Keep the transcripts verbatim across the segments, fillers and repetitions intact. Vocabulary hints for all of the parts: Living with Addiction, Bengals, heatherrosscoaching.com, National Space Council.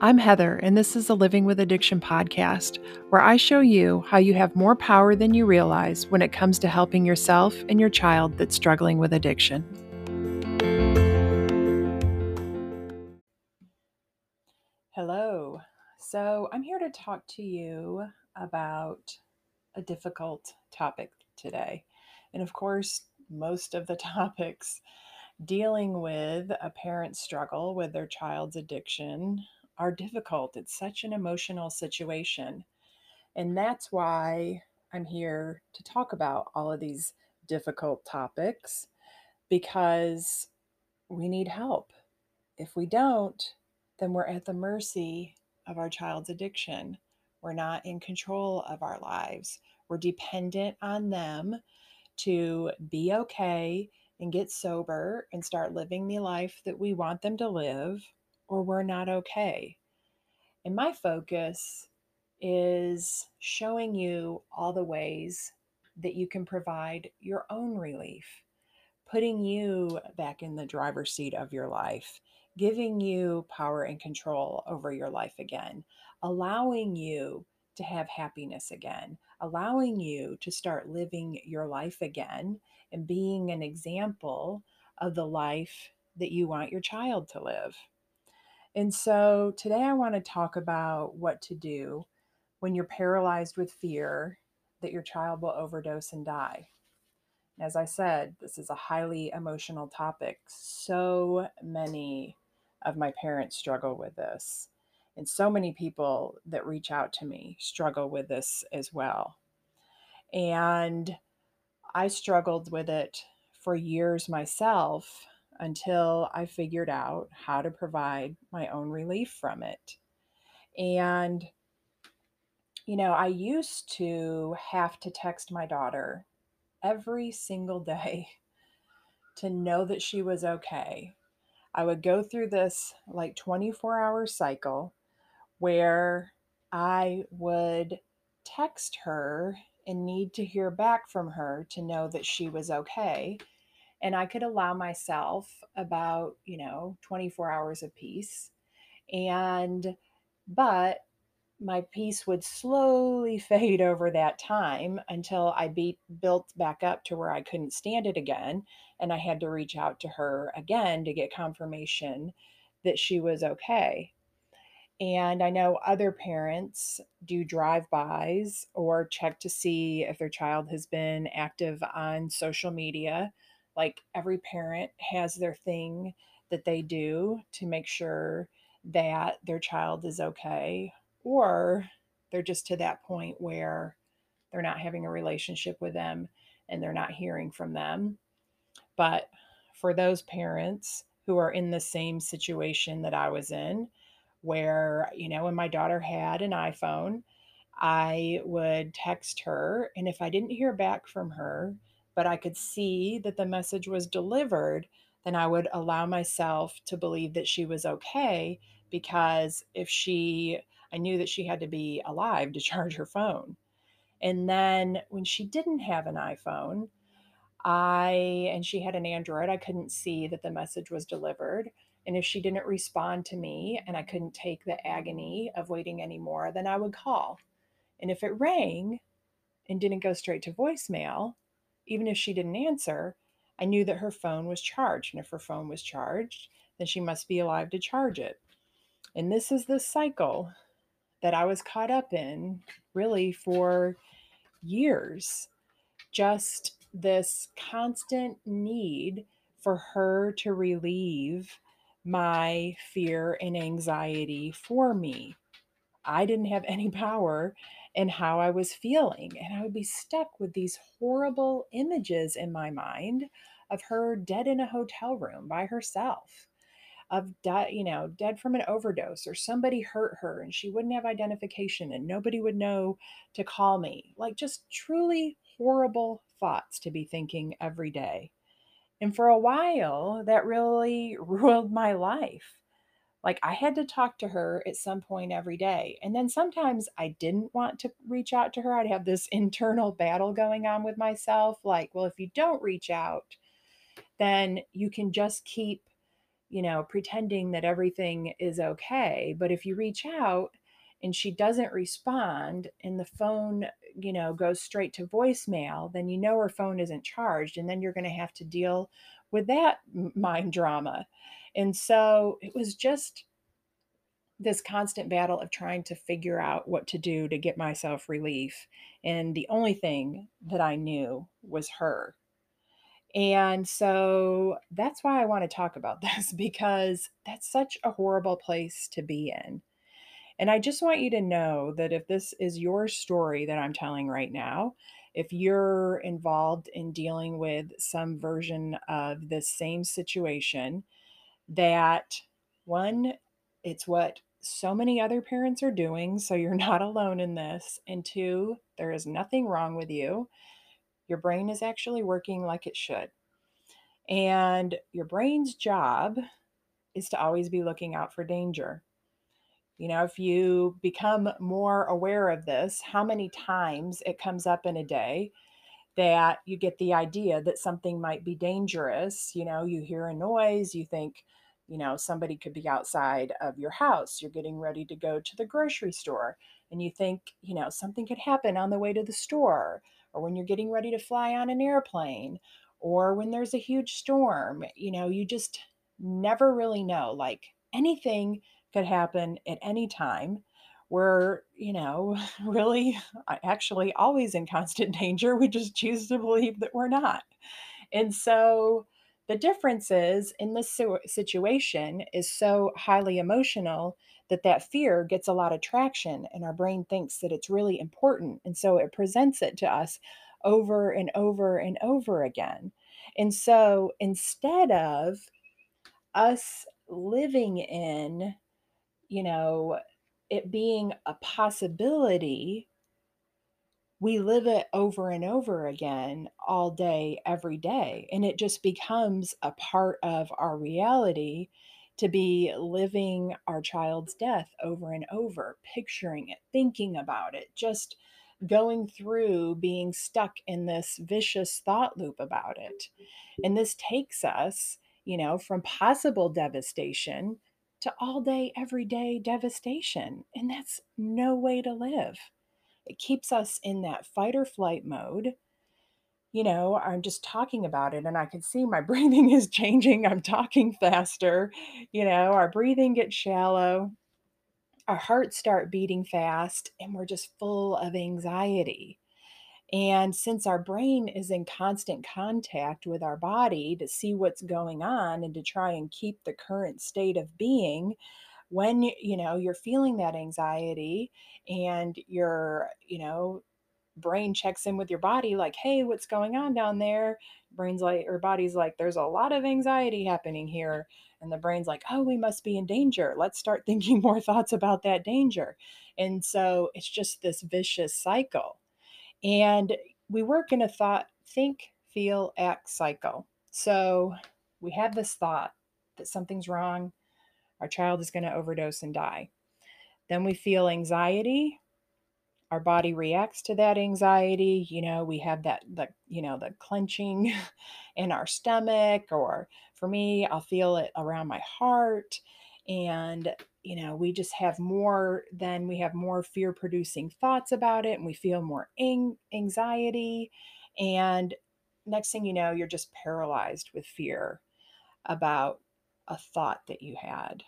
I'm Heather, and this is the Living with Addiction podcast, where I show you how you have more power than you realize when it comes to helping yourself and your child that's struggling with addiction. Hello. So I'm here to talk to you about a difficult topic today. And of course, most of the topics dealing with a parent's struggle with their child's addiction are difficult. It's such an emotional situation. And that's why I'm here to talk about all of these difficult topics, because we need help. If we don't, then we're at the mercy of our child's addiction. We're not in control of our lives. We're dependent on them to be okay and get sober and start living the life that we want them to live, or we're not okay. And my focus is showing you all the ways that you can provide your own relief, putting you back in the driver's seat of your life, giving you power and control over your life again, allowing you to have happiness again, allowing you to start living your life again and being an example of the life that you want your child to live. And so today I want to talk about what to do when you're paralyzed with fear that your child will overdose and die. And as I said, this is a highly emotional topic. So many of my parents struggle with this. And so many people that reach out to me struggle with this as well. And I struggled with it for years myself, until I figured out how to provide my own relief from it. And, you know, I used to have to text my daughter every single day to know that she was okay. I would go through this like twenty-four hour cycle where I would text her and need to hear back from her to know that she was okay. And I could allow myself about, you know, twenty-four hours of peace. And, but my peace would slowly fade over that time until I be, built back up to where I couldn't stand it again. And I had to reach out to her again to get confirmation that she was okay. And I know other parents do drive-bys or check to see if their child has been active on social media. Like every parent has their thing that they do to make sure that their child is okay, or they're just to that point where they're not having a relationship with them and they're not hearing from them. But for those parents who are in the same situation that I was in, where, you know, when my daughter had an iPhone, I would text her. And if I didn't hear back from her, but I could see that the message was delivered, then I would allow myself to believe that she was okay, because if she, I knew that she had to be alive to charge her phone. And then when she didn't have an iPhone, I, and she had an Android, I couldn't see that the message was delivered. And if she didn't respond to me and I couldn't take the agony of waiting anymore, then I would call. And if it rang and didn't go straight to voicemail, even if she didn't answer, I knew that her phone was charged. And if her phone was charged, then she must be alive to charge it. And this is the cycle that I was caught up in really for years. Just this constant need for her to relieve my fear and anxiety for me. I didn't have any power and how I was feeling. And I would be stuck with these horrible images in my mind of her dead in a hotel room by herself, of, di- you know, dead from an overdose, or somebody hurt her and she wouldn't have identification and nobody would know to call me. Like just truly horrible thoughts to be thinking every day. And for a while, that really ruled my life. Like I had to talk to her at some point every day. And then sometimes I didn't want to reach out to her. I'd have this internal battle going on with myself. Like, well, if you don't reach out, then you can just keep you know, pretending that everything is okay. But if you reach out and she doesn't respond and the phone, you know, goes straight to voicemail, then you know her phone isn't charged. And then you're going to have to deal with that mind drama. And so it was just this constant battle of trying to figure out what to do to get myself relief. And the only thing that I knew was her. And so that's why I want to talk about this, because that's such a horrible place to be in. And I just want you to know that if this is your story that I'm telling right now, if you're involved in dealing with some version of this same situation, that one, it's what so many other parents are doing, so you're not alone in this. And two, there is nothing wrong with you. Your brain is actually working like it should. And your brain's job is to always be looking out for danger. You know, if you become more aware of this, how many times it comes up in a day that you get the idea that something might be dangerous. You know, you hear a noise, you think, you know, somebody could be outside of your house. You're getting ready to go to the grocery store and you think, you know, something could happen on the way to the store, or when you're getting ready to fly on an airplane, or when there's a huge storm. You know, you just never really know, like anything could happen at any time. We're, you know, really actually always in constant danger. We just choose to believe that we're not. And so the difference is, in this situation is so highly emotional that that fear gets a lot of traction, and our brain thinks that it's really important. And so it presents it to us over and over and over again. And so instead of us living in, you know, it being a possibility, we live it over and over again all day, every day. And it just becomes a part of our reality to be living our child's death over and over, picturing it, thinking about it, just going through being stuck in this vicious thought loop about it. And this takes us, you know, from possible devastation to all day, every day devastation. And that's no way to live. It keeps us in that fight or flight mode. You know, I'm just talking about it and I can see my breathing is changing. I'm talking faster. You know, our breathing gets shallow. Our hearts start beating fast and we're just full of anxiety. And since our brain is in constant contact with our body to see what's going on and to try and keep the current state of being, when, you know, you're feeling that anxiety and your, you know, brain checks in with your body like, hey, what's going on down there? Brain's like, or body's like, there's a lot of anxiety happening here. And the brain's like, oh, we must be in danger. Let's start thinking more thoughts about that danger. And so it's just this vicious cycle. And we work in a thought, think, feel, act cycle. So we have this thought that something's wrong. Our child is going to overdose and die. Then we feel anxiety. Our body reacts to that anxiety. You know, we have that, the, you know, the clenching in our stomach, or for me, I'll feel it around my heart. And, you know, we just have more, then we have more fear producing thoughts about it, and we feel more ang- anxiety. And next thing you know, you're just paralyzed with fear about a thought that you had.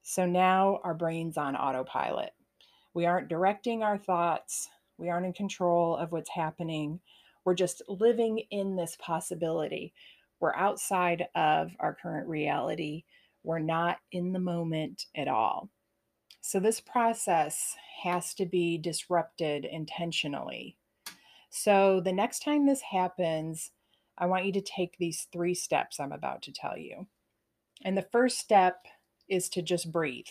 So now our brain's on autopilot. We aren't directing our thoughts. We aren't in control of what's happening. We're just living in this possibility. We're outside of our current reality. We're not in the moment at all. So this process has to be disrupted intentionally. So the next time this happens, I want you to take these three steps I'm about to tell you. And the first step is to just breathe,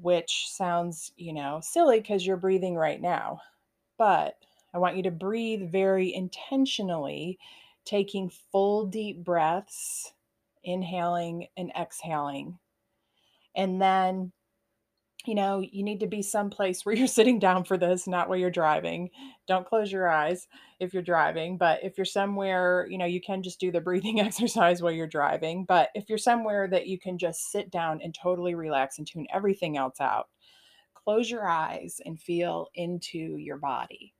which sounds, you know, silly because you're breathing right now. But I want you to breathe very intentionally, taking full deep breaths, inhaling and exhaling. And then you know, you need to be someplace where you're sitting down for this, not where you're driving. Don't close your eyes if you're driving, but if you're somewhere, you know, you can just do the breathing exercise while you're driving. But if you're somewhere that you can just sit down and totally relax and tune everything else out, close your eyes and feel into your body.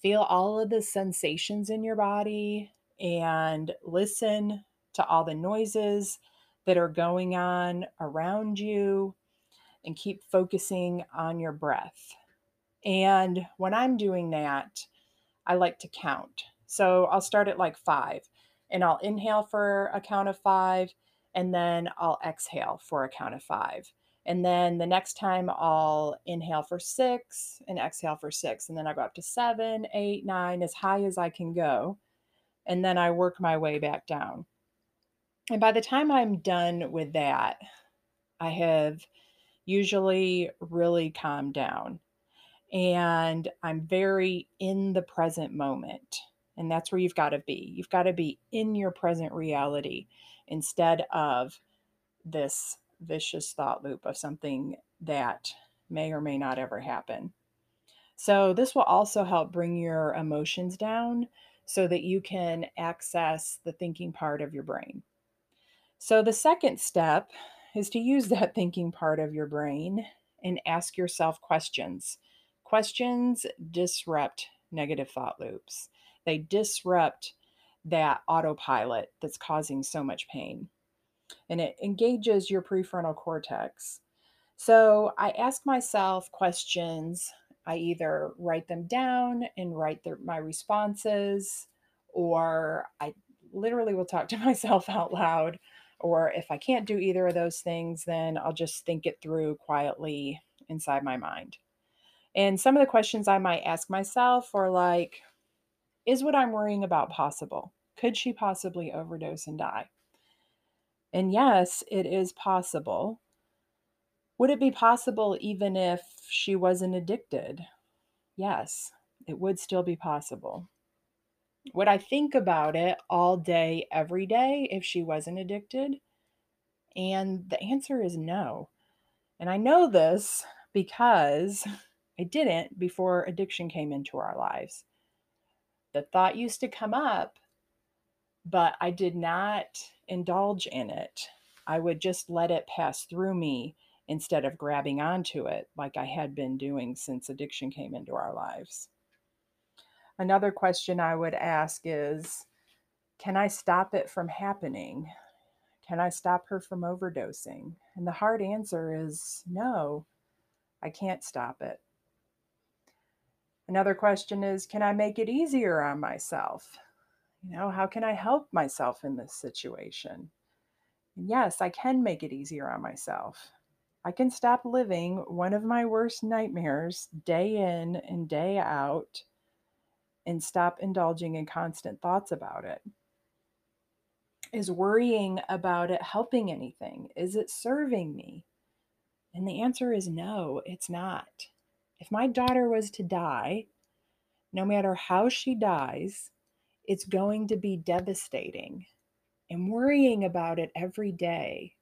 Feel all of the sensations in your body and listen to all the noises that are going on around you, and keep focusing on your breath. And when I'm doing that, I like to count. So I'll start at like five, and I'll inhale for a count of five, and then I'll exhale for a count of five. And then the next time I'll inhale for six and exhale for six. And then I go up to seven, eight, nine, as high as I can go. And then I work my way back down. And by the time I'm done with that, I have usually really calm down, and I'm very in the present moment. And that's where you've got to be. You've got to be in your present reality instead of this vicious thought loop of something that may or may not ever happen. So this will also help bring your emotions down so that you can access the thinking part of your brain. So the second step is to use that thinking part of your brain and ask yourself questions. Questions disrupt negative thought loops. They disrupt that autopilot that's causing so much pain. And it engages your prefrontal cortex. So I ask myself questions. I either write them down and write their, my responses, or I literally will talk to myself out loud. Or if I can't do either of those things, then I'll just think it through quietly inside my mind. And some of the questions I might ask myself are like, is what I'm worrying about possible? Could she possibly overdose and die? And yes, it is possible. Would it be possible even if she wasn't addicted? Yes, it would still be possible. Would I think about it all day, every day if she wasn't addicted? And the answer is no. And I know this because I didn't before addiction came into our lives. The thought used to come up, but I did not indulge in it. I would just let it pass through me instead of grabbing onto it like I had been doing since addiction came into our lives. Another question I would ask is, can I stop it from happening? Can I stop her from overdosing? And the hard answer is no, I can't stop it. Another question is, can I make it easier on myself? You know, how can I help myself in this situation? And yes, I can make it easier on myself. I can stop living one of my worst nightmares day in and day out, and stop indulging in constant thoughts about it. Is worrying about it helping anything? Is it serving me? And the answer is no, it's not. If my daughter was to die, no matter how she dies, it's going to be devastating. And worrying about it every day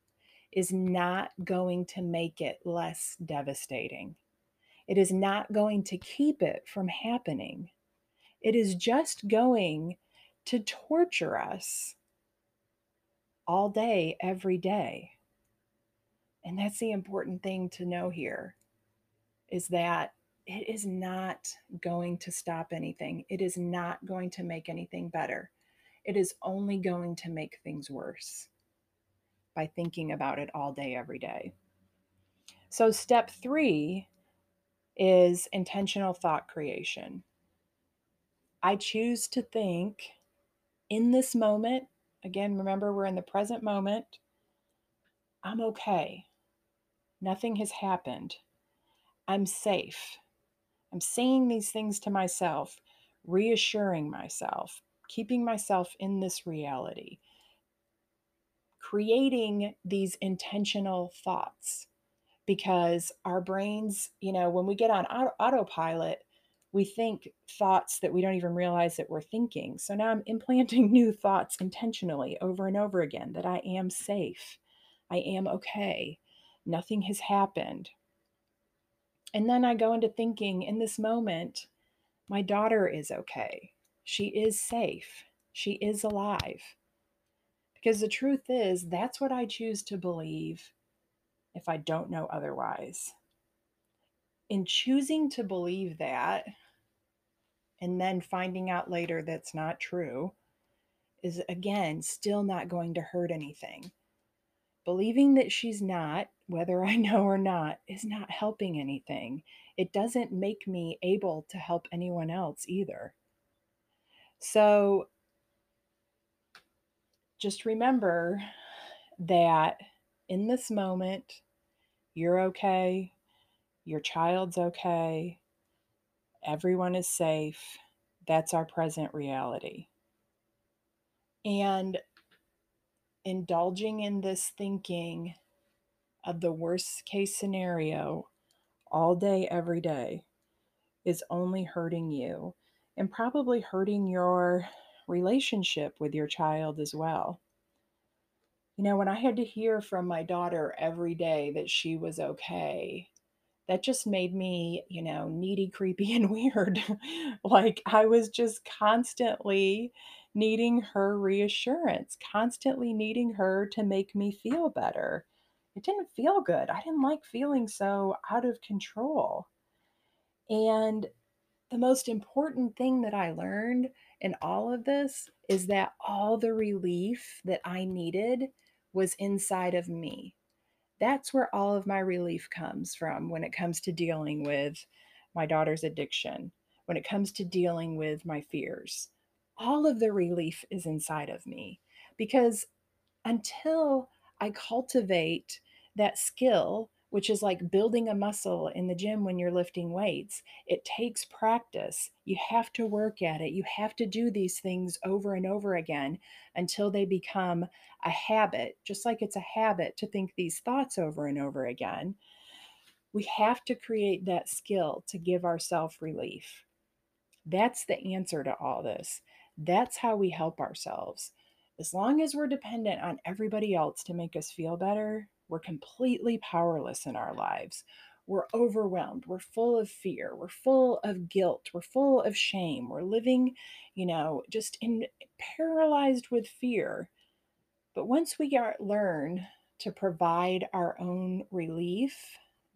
is not going to make it less devastating. It is not going to keep it from happening. It is just going to torture us all day, every day. And that's the important thing to know here, is that it is not going to stop anything. It is not going to make anything better. It is only going to make things worse by thinking about it all day, every day. So step three is intentional thought creation. I choose to think in this moment. Again, remember, we're in the present moment. I'm okay. Nothing has happened. I'm safe. I'm saying these things to myself, reassuring myself, keeping myself in this reality, creating these intentional thoughts, because our brains, you know, when we get on auto- autopilot, we think thoughts that we don't even realize that we're thinking. So now I'm implanting new thoughts intentionally over and over again, that I am safe. I am okay. Nothing has happened. And then I go into thinking, in this moment, my daughter is okay. She is safe. She is alive. Because the truth is, that's what I choose to believe if I don't know otherwise. In choosing to believe that, and then finding out later that's not true, is again, still not going to hurt anything. Believing that she's not, whether I know or not, is not helping anything. It doesn't make me able to help anyone else either. So just remember that in this moment, you're okay, your child's okay, everyone is safe. That's our present reality. And indulging in this thinking of the worst case scenario all day, every day is only hurting you and probably hurting your relationship with your child as well. You know, when I had to hear from my daughter every day that she was okay, that just made me, you know, needy, creepy, and weird. Like I was just constantly needing her reassurance, constantly needing her to make me feel better. It didn't feel good. I didn't like feeling so out of control. And the most important thing that I learned in all of this is that all the relief that I needed was inside of me. That's where all of my relief comes from when it comes to dealing with my daughter's addiction, when it comes to dealing with my fears. All of the relief is inside of me, because until I cultivate that skill, which is like building a muscle in the gym when you're lifting weights, it takes practice. You have to work at it. You have to do these things over and over again until they become a habit, just like it's a habit to think these thoughts over and over again. We have to create that skill to give ourselves relief. That's the answer to all this. That's how we help ourselves. As long as we're dependent on everybody else to make us feel better, we're completely powerless in our lives. We're overwhelmed. We're full of fear. We're full of guilt. We're full of shame. We're living, you know, just in, paralyzed with fear. But once we are, learn to provide our own relief,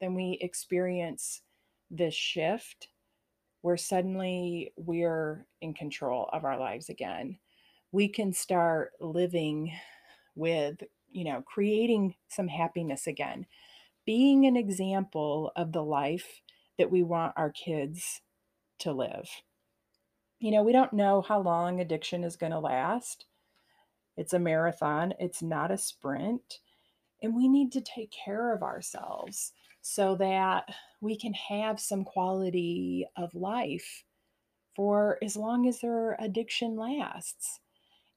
then we experience this shift where suddenly we're in control of our lives again. We can start living with, you know, creating some happiness again, being an example of the life that we want our kids to live. You know, we don't know how long addiction is going to last. It's a marathon. It's not a sprint. And we need to take care of ourselves so that we can have some quality of life for as long as their addiction lasts.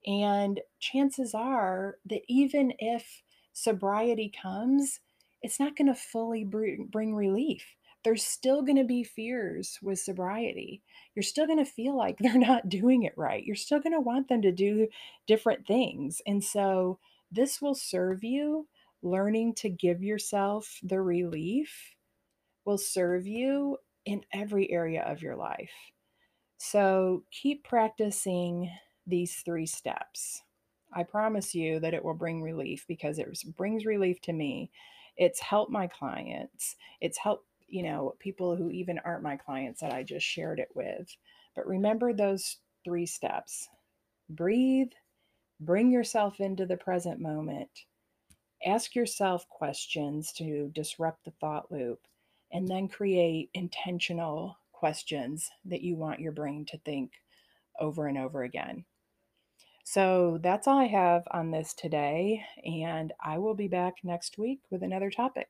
And chances are that even if sobriety comes, it's not going to fully bring relief. There's still going to be fears with sobriety. You're still going to feel like they're not doing it right. You're still going to want them to do different things. And so this will serve you. Learning to give yourself the relief will serve you in every area of your life. So keep practicing these three steps. I promise you that it will bring relief, because it brings relief to me. It's helped my clients. It's helped, you know, people who even aren't my clients that I just shared it with. But remember those three steps. Breathe, bring yourself into the present moment, ask yourself questions to disrupt the thought loop, and then create intentional questions that you want your brain to think over and over again. So that's all I have on this today, and I will be back next week with another topic.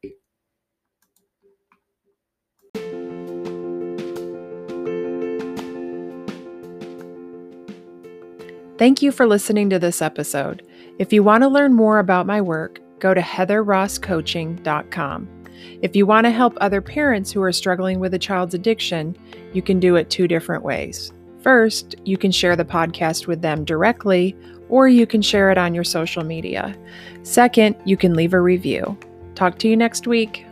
Thank you for listening to this episode. If you want to learn more about my work, go to heather ross coaching dot com. If you want to help other parents who are struggling with a child's addiction, you can do it two different ways. First, you can share the podcast with them directly, or you can share it on your social media. Second, you can leave a review. Talk to you next week.